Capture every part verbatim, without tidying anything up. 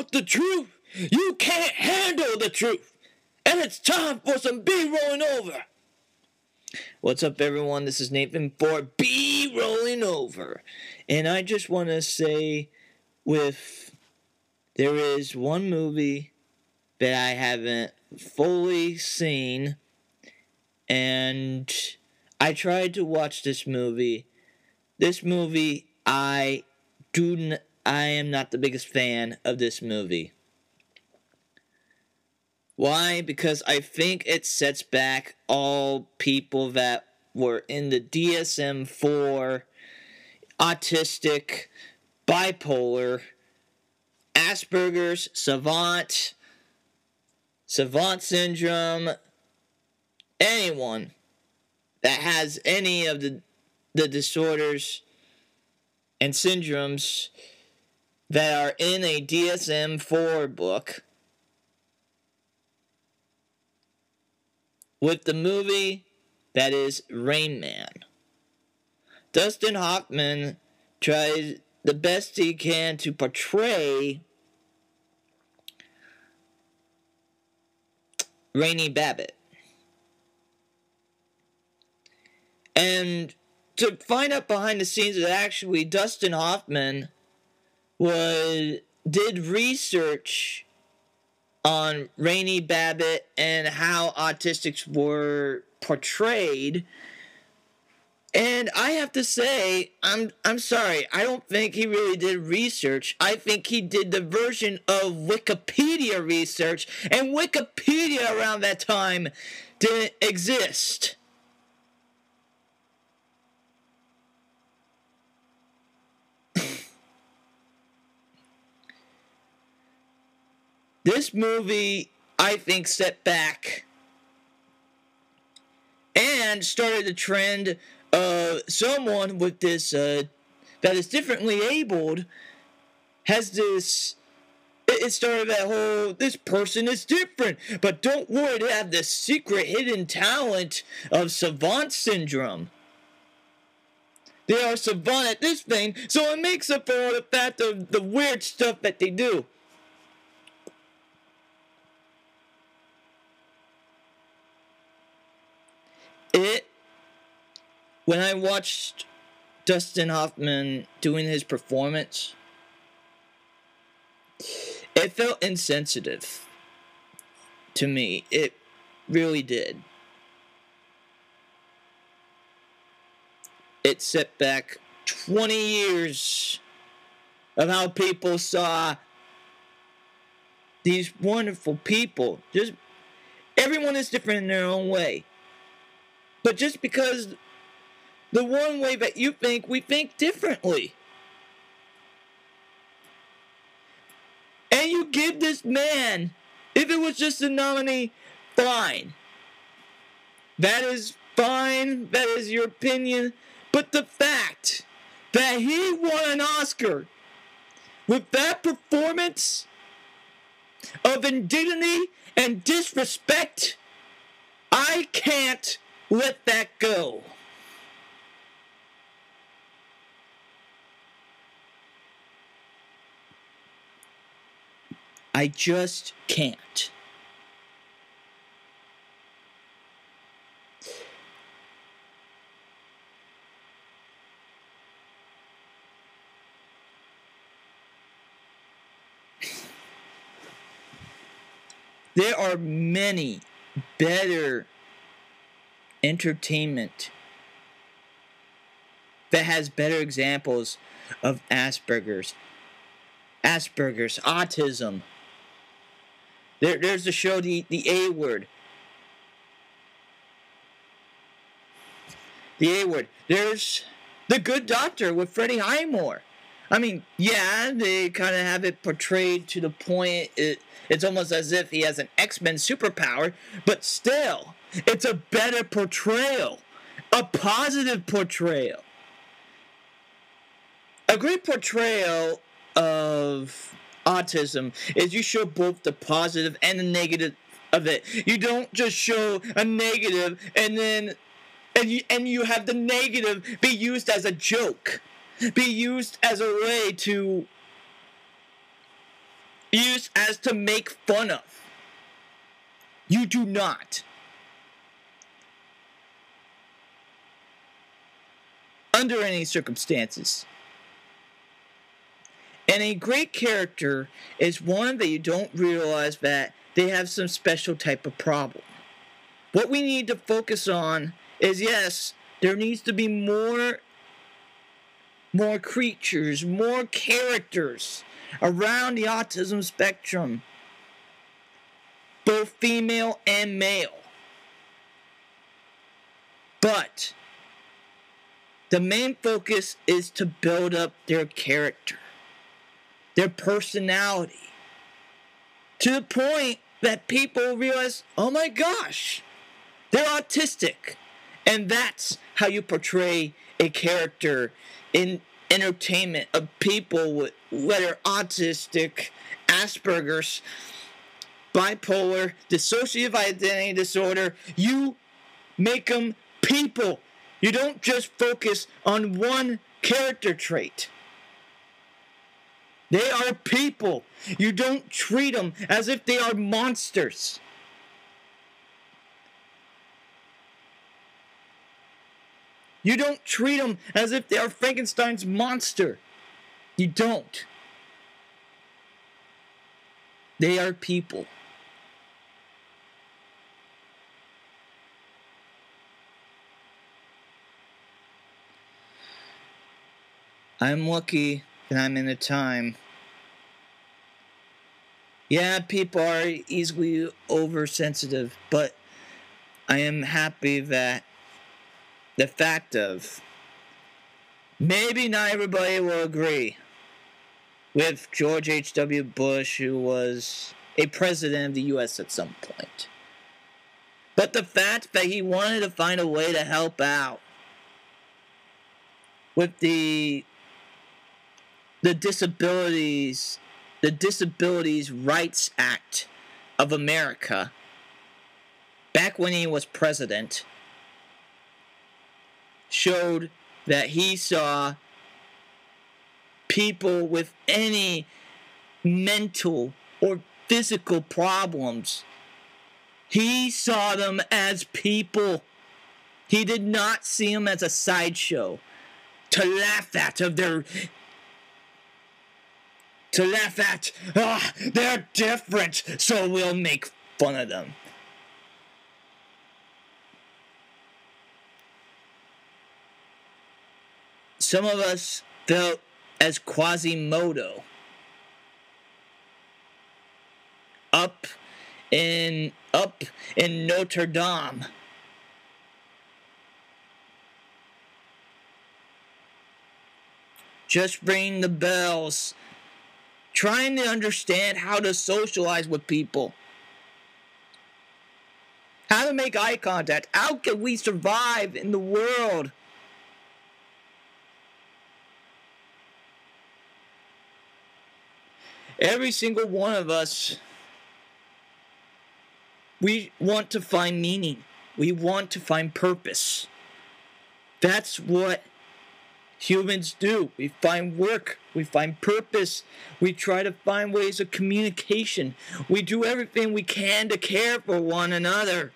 want the truth, you can't handle the truth. And it's time for some B-Rolling Over. What's up, everyone? This is Nathan for B-Rolling Over. And I just want to say with... there is one movie that I haven't fully seen. And I tried to watch this movie. This movie, I do not... I am not the biggest fan of this movie. Why? Because I think it sets back all people that were in the D S M four, autistic, bipolar, Asperger's, savant, savant syndrome, anyone that has any of the, the disorders and syndromes that are in a D S M four book. With the movie that is Rain Man. Dustin Hoffman tries the best he can to portray Raymond Babbitt. And to find out behind the scenes that actually Dustin Hoffman was did research on Raymond Babbitt and how autistics were portrayed. And I have to say, I'm I'm sorry, I don't think he really did research. I think he did the version of Wikipedia research, and Wikipedia around that time didn't exist. This movie, I think, set back and started the trend of someone with this, uh, that is differently abled, has this, it started that whole, this person is different, but don't worry, they have this secret hidden talent of savant syndrome. They are savant at this thing, so it makes up for all the fact of the weird stuff that they do. It, when I watched Dustin Hoffman doing his performance, it felt insensitive to me. It really did. It set back twenty years of how people saw these wonderful people. Just, everyone is different in their own way. But just because the one way that you think, we think differently. And you give this man, if it was just a nominee, fine. That is fine, that is your opinion. But the fact that he won an Oscar with that performance of indignity and disrespect, I can't let that go. I just can't. There are many better entertainment that has better examples of Asperger's, Asperger's, autism. There, there's the show, the, the A Word. The A Word. There's The Good Doctor with Freddie Highmore. I mean, yeah, they kind of have it portrayed to the point it, it's almost as if he has an X-Men superpower, but still, it's a better portrayal, a positive portrayal, a great portrayal of autism is you show both the positive and the negative of it. You don't just show a negative and then and you, and you have the negative be used as a joke, be used as a way to use as to make fun of. You do not. Under any circumstances. And a great character is one that you don't realize that they have some special type of problem. What we need to focus on is, yes, there needs to be more, more creatures, more characters around the autism spectrum, both female and male. But the main focus is to build up their character, their personality, to the point that people realize, oh my gosh, they're autistic. And that's how you portray a character in entertainment of people with, whether autistic, Asperger's, bipolar, dissociative identity disorder. You make them people. You don't just focus on one character trait. They are people. You don't treat them as if they are monsters. You don't treat them as if they are Frankenstein's monster. You don't. They are people. I'm lucky. And I'm in a time. Yeah, people are easily oversensitive, but I am happy that the fact of maybe not everybody will agree with George H W. Bush, who was a president of the U S at some point. But the fact that he wanted to find a way to help out with the The Disabilities, the Disabilities Rights Act of America, back when he was president, showed that he saw people with any mental or physical problems. He saw them as people. He did not see them as a sideshow to laugh at of their... To laugh at, ah, oh, they're different, so we'll make fun of them. Some of us felt as Quasimodo up in up in Notre Dame. Just ring the bells. Trying to understand how to socialize with people. How to make eye contact. How can we survive in the world? Every single one of us, we want to find meaning. We want to find purpose. That's what humans do. We find work. We find purpose. We try to find ways of communication. We do everything we can to care for one another.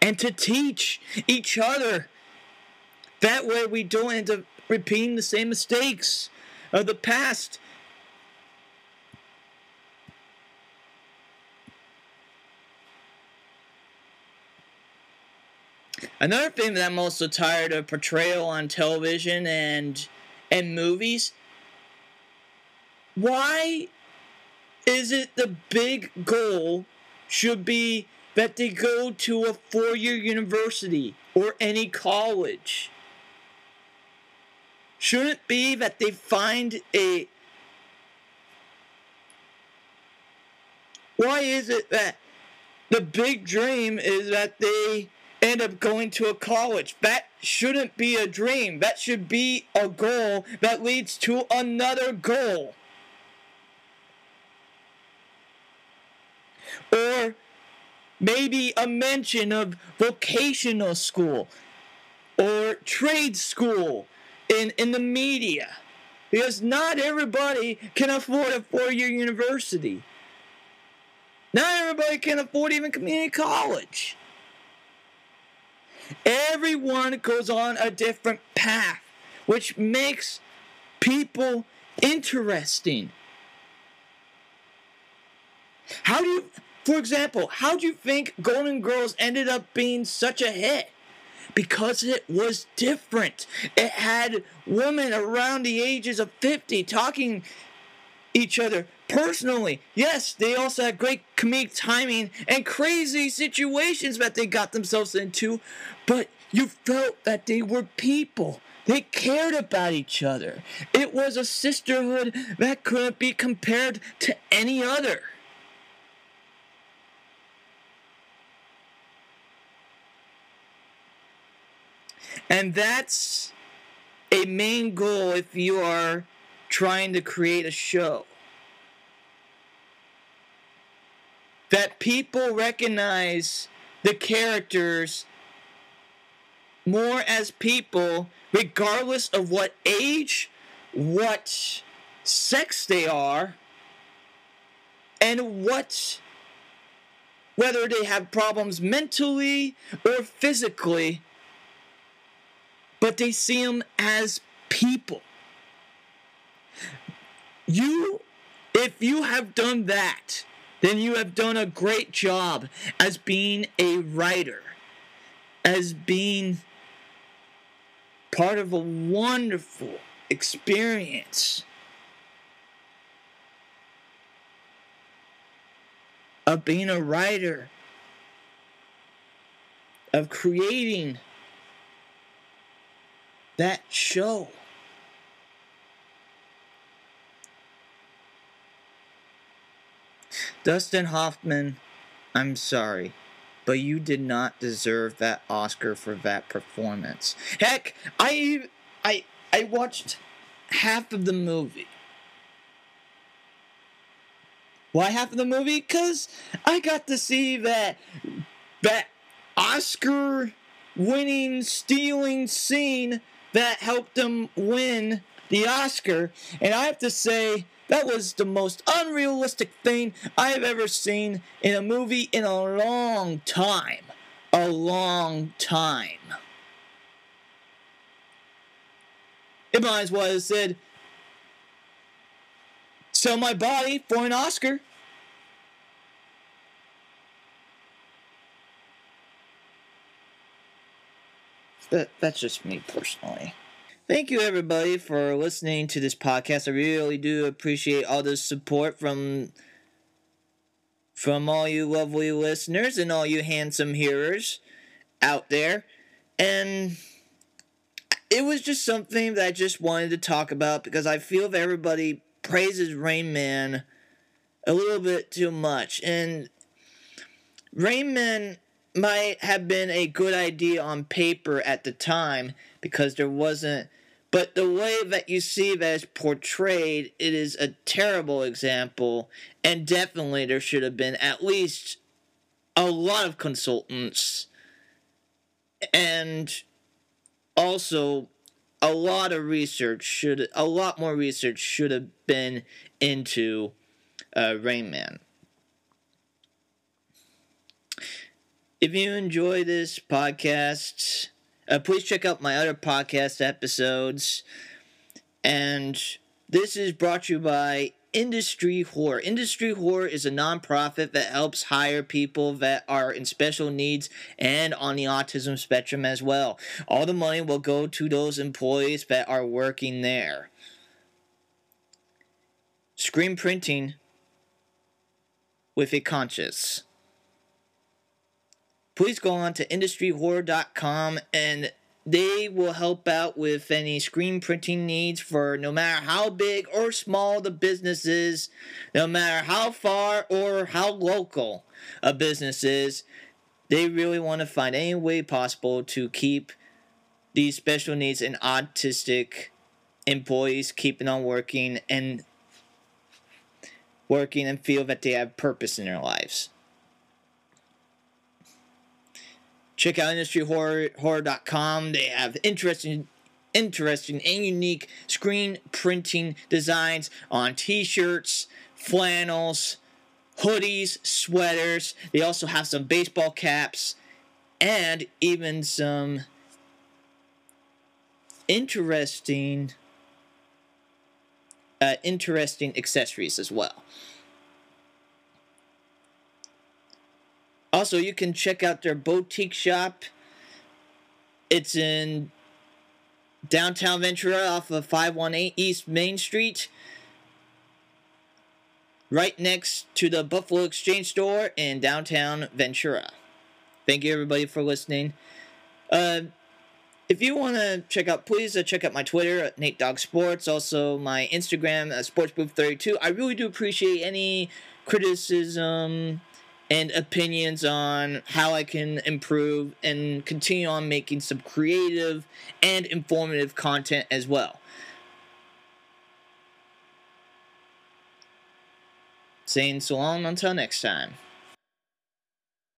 And to teach each other. That way we don't end up repeating the same mistakes of the past. Another thing that I'm also tired of portrayal on television and and movies. Why is it the big goal should be that they go to a four-year university or any college? Shouldn't it be that they find a... Why is it that the big dream is that they... end up going to a college? That shouldn't be a dream. That should be a goal that leads to another goal. Or maybe a mention of vocational school or trade school in, in the media. because not everybody can afford a four-year university. Not everybody can afford even community college. Everyone goes on a different path, which makes people interesting. How do you, for example, how do you think Golden Girls ended up being such a hit? Because it was different. It had women around the ages of fifty talking each other personally. Yes, they also had great comedic timing and crazy situations that they got themselves into, but you felt that they were people. They cared about each other. It was a sisterhood that couldn't be compared to any other. And that's a main goal if you are trying to create a show. That people recognize the characters more as people, regardless of what age, what sex they are, and what, whether they have problems mentally or physically, but they see them as people. You, if you have done that, then you have done a great job as being a writer, as being part of a wonderful experience of being a writer, of creating that show. Dustin Hoffman, I'm sorry, but you did not deserve that Oscar for that performance. Heck, I I I watched half of the movie. Why half of the movie? Because I got to see that that Oscar-winning, stealing scene that helped him win the Oscar, and I have to say, that was the most unrealistic thing I've ever seen in a movie in a long time. A long time. It might as well have said, sell my body for an Oscar. That, that's just me personally. Thank you, everybody, for listening to this podcast. I really do appreciate all the support from from all you lovely listeners and all you handsome hearers out there. And it was just something that I just wanted to talk about because I feel that everybody praises Rain Man a little bit too much. And Rain Man might have been a good idea on paper at the time because there wasn't, but the way that you see that it's portrayed, it is a terrible example, and definitely there should have been at least a lot of consultants and also a lot of research should, a lot more research should have been into uh, Rain Man. If you enjoy this podcast, uh, please check out my other podcast episodes. And this is brought to you by Industry Whore. Industry Whore is a nonprofit that helps hire people that are in special needs and on the autism spectrum as well. All the money will go to those employees that are working there. Screen printing with a conscience. Please go on to industry whore dot com and they will help out with any screen printing needs for no matter how big or small the business is, no matter how far or how local a business is. They really want to find any way possible to keep these special needs and autistic employees keeping on working and working and feel that they have purpose in their lives. Check out industry whore dot com. They have interesting interesting and unique screen printing designs on t-shirts, flannels, hoodies, sweaters. They also have some baseball caps and even some interesting uh, interesting accessories as well. Also, you can check out their boutique shop. It's in downtown Ventura off of five one eight East Main Street, right next to the Buffalo Exchange store in downtown Ventura. Thank you, everybody, for listening. Uh, if you want to check out, please uh, check out my Twitter, at NateDogSports, also my Instagram, at SportsBooth thirty-two. I really do appreciate any criticism and opinions on how I can improve and continue on making some creative and informative content as well. Saying so long until next time.